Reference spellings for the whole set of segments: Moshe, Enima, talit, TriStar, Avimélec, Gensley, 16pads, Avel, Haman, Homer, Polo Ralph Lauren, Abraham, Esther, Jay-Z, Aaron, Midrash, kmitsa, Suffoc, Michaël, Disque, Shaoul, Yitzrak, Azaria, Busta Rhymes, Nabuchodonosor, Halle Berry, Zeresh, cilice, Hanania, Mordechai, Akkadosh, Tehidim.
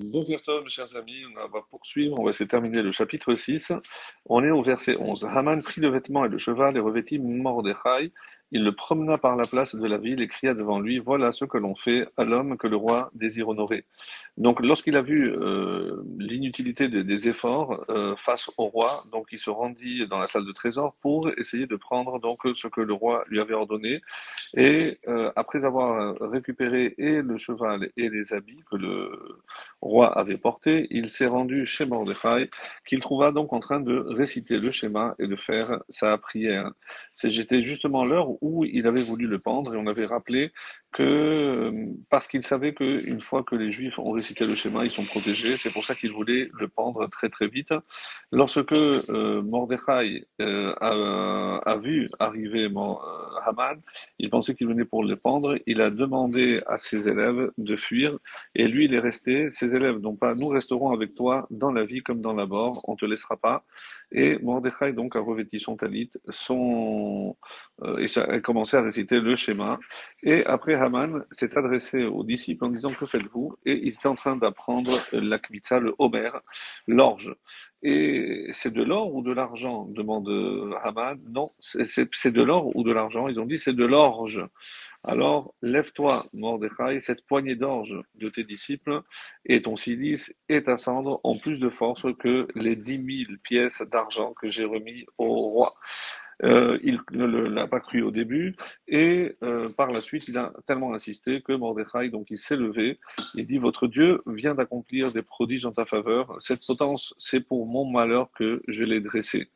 Bonjour à mes chers amis, on va poursuivre, on va essayer de terminer le chapitre 6, on est au verset 11. Haman prit le vêtement et le cheval et revêtit Mordechai, il le promena par la place de la ville et cria devant lui, voilà ce que l'on fait à l'homme que le roi désire honorer. Donc lorsqu'il a vu l'inutilité des efforts face au roi, donc il se rendit dans la salle de trésor pour essayer de prendre donc ce que le roi lui avait ordonné, et après avoir récupéré et le cheval et les habits que le roi avait porté, il s'est rendu chez Mordechai, qu'il trouva donc en train de réciter le schéma et de faire sa prière. C'était justement l'heure où il avait voulu le pendre, et on avait rappelé que, parce qu'il savait qu'une fois que les Juifs ont récité le schéma, ils sont protégés, c'est pour ça qu'il voulait le pendre très très vite. Lorsque Mordechai a vu arriver Haman, il pensait qu'il venait pour le pendre, il a demandé à ses élèves de fuir, et lui il est resté, ses élèves n'ont pas, nous resterons avec toi dans la vie comme dans la mort, on ne te laissera pas. Et Mordechai donc a revêti son talit, et ça a commencé à réciter le schéma, et après Haman s'est adressé aux disciples en disant que faites-vous, et ils étaient en train d'apprendre la kmitsa, le Homer, l'orge. Et c'est de l'or ou de l'argent, demande Haman. Non, c'est de l'or ou de l'argent, ils ont dit c'est de l'orge. Alors, lève-toi, Mordechai, cette poignée d'orge de tes disciples et ton cilice et ta cendre ont plus de force que les 10 000 pièces d'argent que j'ai remis au roi. Il ne l'a pas cru au début, et par la suite il a tellement insisté que Mordechai donc il s'est levé et dit votre Dieu vient d'accomplir des prodiges en ta faveur, cette potence c'est pour mon malheur que je l'ai dressée.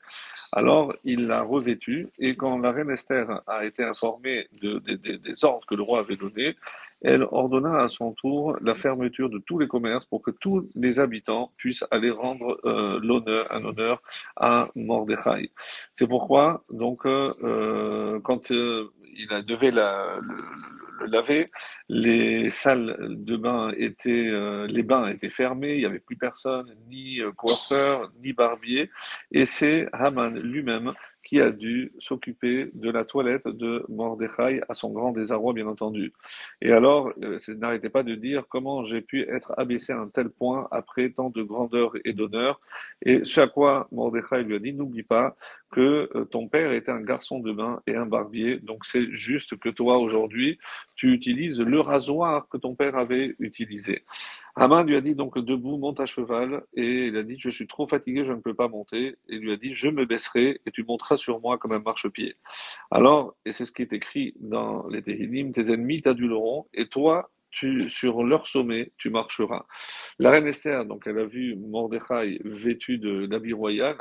Alors il l'a revêtue, et quand la reine Esther a été informée des ordres que le roi avait donnés, elle ordonna à son tour la fermeture de tous les commerces pour que tous les habitants puissent aller rendre un honneur à Mordechai. C'est pourquoi, donc, quand il devait le laver, les salles de bain étaient fermées, il n'y avait plus personne, ni coiffeur, ni barbier, et c'est Haman lui-même qui a dû s'occuper de la toilette de Mordechai, à son grand désarroi bien entendu. Et alors, n'arrêtez pas de dire comment j'ai pu être abaissé à un tel point après tant de grandeur et d'honneur. Et ce à quoi Mordechai lui a dit, n'oublie pas que ton père était un garçon de bain et un barbier, donc c'est juste que toi aujourd'hui, tu utilises le rasoir que ton père avait utilisé. Haman lui a dit donc debout, monte à cheval, et il a dit je suis trop fatigué, je ne peux pas monter, et il lui a dit je me baisserai et tu monteras sur moi comme un marchepied. Alors, et c'est ce qui est écrit dans les Tehidim, tes ennemis t'aduleront et toi sur leur sommet, tu marcheras. La reine Esther, donc, elle a vu Mordechai vêtu de l'habit royal,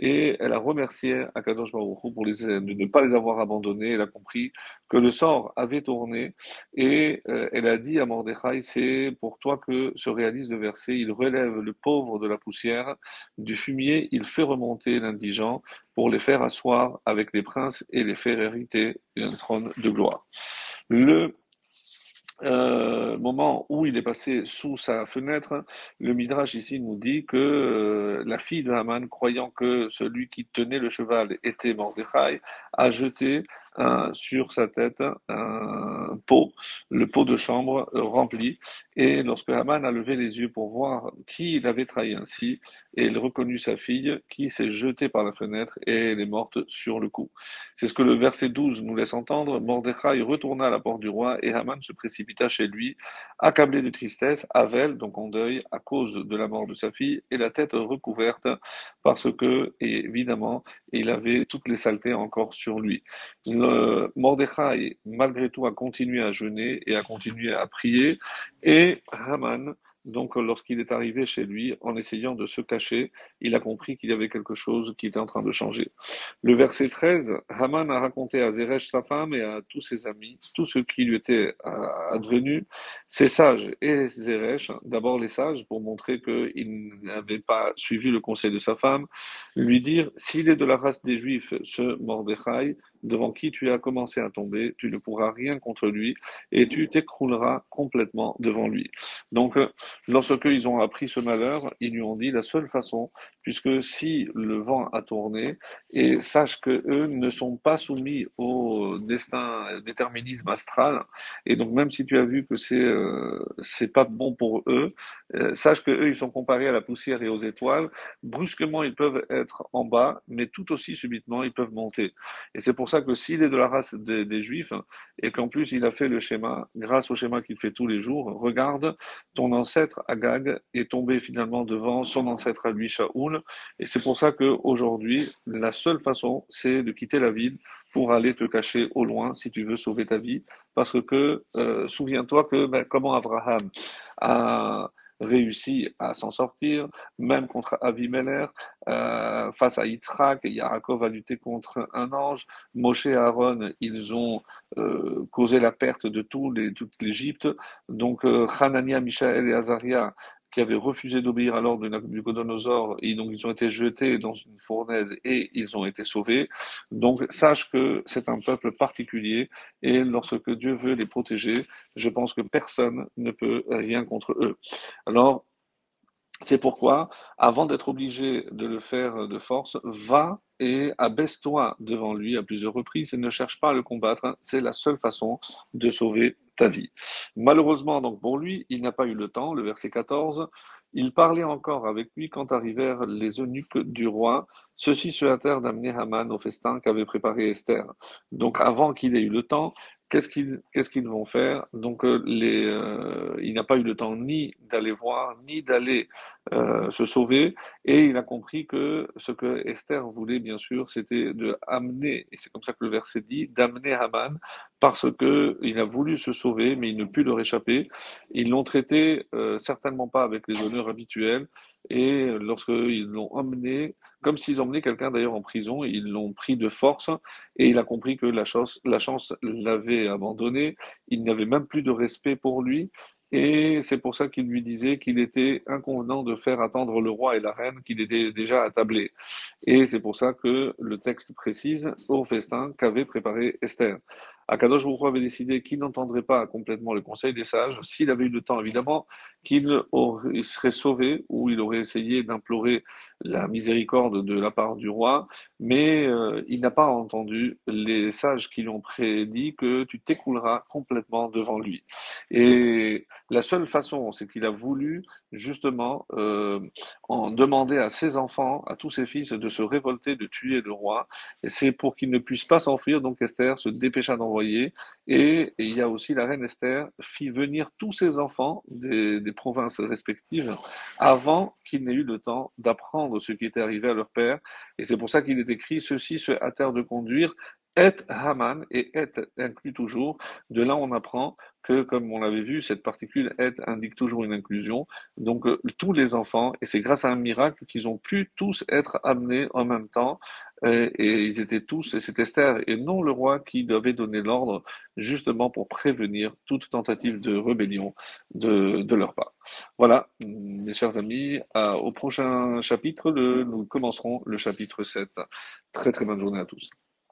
et elle a remercié Akkadosh Baruch Hu de ne pas les avoir abandonnés. Elle a compris que le sort avait tourné, et elle a dit à Mordechai, c'est pour toi que se réalise le verset, il relève le pauvre de la poussière, du fumier, il fait remonter l'indigent pour les faire asseoir avec les princes et les faire hériter d'un trône de gloire. Le moment où il est passé sous sa fenêtre, le Midrash ici nous dit que la fille de Haman, croyant que celui qui tenait le cheval était Mordechai, a jeté sur sa tête un pot, le pot de chambre rempli, et lorsque Haman a levé les yeux pour voir qui il avait trahi ainsi, et il reconnut sa fille qui s'est jetée par la fenêtre et elle est morte sur le coup. C'est ce que le verset 12 nous laisse entendre. Mordechai retourna à la porte du roi et Haman se précipita chez lui, accablé de tristesse, Avel, donc en deuil, à cause de la mort de sa fille, et la tête recouverte parce que, évidemment, il avait toutes les saletés encore sur lui. Mordechai, malgré tout, a continué à jeûner et a continué à prier, et Haman, donc lorsqu'il est arrivé chez lui, en essayant de se cacher, il a compris qu'il y avait quelque chose qui était en train de changer. Le verset 13, Haman a raconté à Zeresh sa femme et à tous ses amis tout ce qui lui était advenu. Ses sages et Zeresh, d'abord les sages pour montrer qu'il n'avait pas suivi le conseil de sa femme, lui dire « S'il est de la race des Juifs, ce Mordechai, devant qui tu as commencé à tomber, tu ne pourras rien contre lui et tu t'écrouleras complètement devant lui. Donc, lorsqu'ils ont appris ce malheur, ils lui ont dit la seule façon, puisque si le vent a tourné, et sache qu'eux ne sont pas soumis au destin, déterminisme astral, et donc même si tu as vu que c'est pas bon pour eux, sache qu'eux, ils sont comparés à la poussière et aux étoiles, brusquement, ils peuvent être en bas, mais tout aussi subitement, ils peuvent monter. Et c'est pour ça que s'il est de la race des Juifs, et qu'en plus il a fait le schéma, grâce au schéma qu'il fait tous les jours, regarde, ton ancêtre Agag est tombé finalement devant son ancêtre à lui, Shaoul, et c'est pour ça qu'aujourd'hui, la seule façon, c'est de quitter la ville pour aller te cacher au loin si tu veux sauver ta vie, parce que souviens-toi que comment Abraham a réussi à s'en sortir, même contre Avimélec, face à Yitzrak, Yarakov a lutté contre un ange, Moshe et Aaron, ils ont causé la perte de toute l'Égypte, donc Hanania, Michaël et Azaria, qui avaient refusé d'obéir à l'ordre du Nabuchodonosor, et donc ils ont été jetés dans une fournaise et ils ont été sauvés. Donc sache que c'est un peuple particulier et lorsque Dieu veut les protéger, je pense que personne ne peut rien contre eux. Alors, c'est pourquoi, avant d'être obligé de le faire de force, va et abaisse-toi devant lui à plusieurs reprises et ne cherche pas à le combattre, c'est la seule façon de sauver ta vie. Malheureusement, donc pour lui, il n'a pas eu le temps, le verset 14, « Il parlait encore avec lui quand arrivèrent les eunuques du roi. Ceux-ci se hâtèrent d'amener Haman au festin qu'avait préparé Esther. » Donc avant qu'il ait eu le temps, qu'est-ce qu'ils vont faire? Donc, il n'a pas eu le temps ni d'aller voir, ni d'aller se sauver, et il a compris que ce que Esther voulait, bien sûr, c'était de amener, et c'est comme ça que le verset dit, d'amener Haman, parce que il a voulu se sauver, mais il ne put leur échapper. Ils l'ont traité certainement pas avec les honneurs habituels, et lorsqu'ils l'ont emmené, comme s'ils emmenaient quelqu'un d'ailleurs en prison, ils l'ont pris de force et il a compris que la chance l'avait abandonné, il n'avait même plus de respect pour lui et c'est pour ça qu'il lui disait qu'il était inconvenant de faire attendre le roi et la reine qu'il était déjà attablé. Et c'est pour ça que le texte précise au festin qu'avait préparé Esther. Akkadosh Baruch Hu avait décidé qu'il n'entendrait pas complètement le conseil des sages, s'il avait eu le temps évidemment, il serait sauvé ou il aurait essayé d'implorer la miséricorde de la part du roi, mais il n'a pas entendu les sages qui l'ont prédit que tu t'écrouleras complètement devant lui. Et la seule façon, c'est qu'il a voulu justement en demander à ses enfants, à tous ses fils, de se révolter, de tuer le roi, et c'est pour qu'il ne puisse pas s'enfuir, donc Esther se dépêcha d'envoyer. Et il y a aussi la reine Esther fit venir tous ses enfants des provinces respectives avant qu'ils n'aient eu le temps d'apprendre ce qui était arrivé à leur père. Et c'est pour ça qu'il est écrit « Ceux-ci se hâtèrent de conduire, et Haman » et « et » inclut toujours. De là, on apprend que, comme on l'avait vu, cette particule « et » indique toujours une inclusion. Donc, tous les enfants, et c'est grâce à un miracle qu'ils ont pu tous être amenés en même temps. Et ils étaient tous, et c'est Esther et non le roi qui devait donner l'ordre justement pour prévenir toute tentative de rébellion de leur part. Voilà, mes chers amis, au prochain chapitre, nous commencerons le chapitre 7. Très très bonne journée à tous.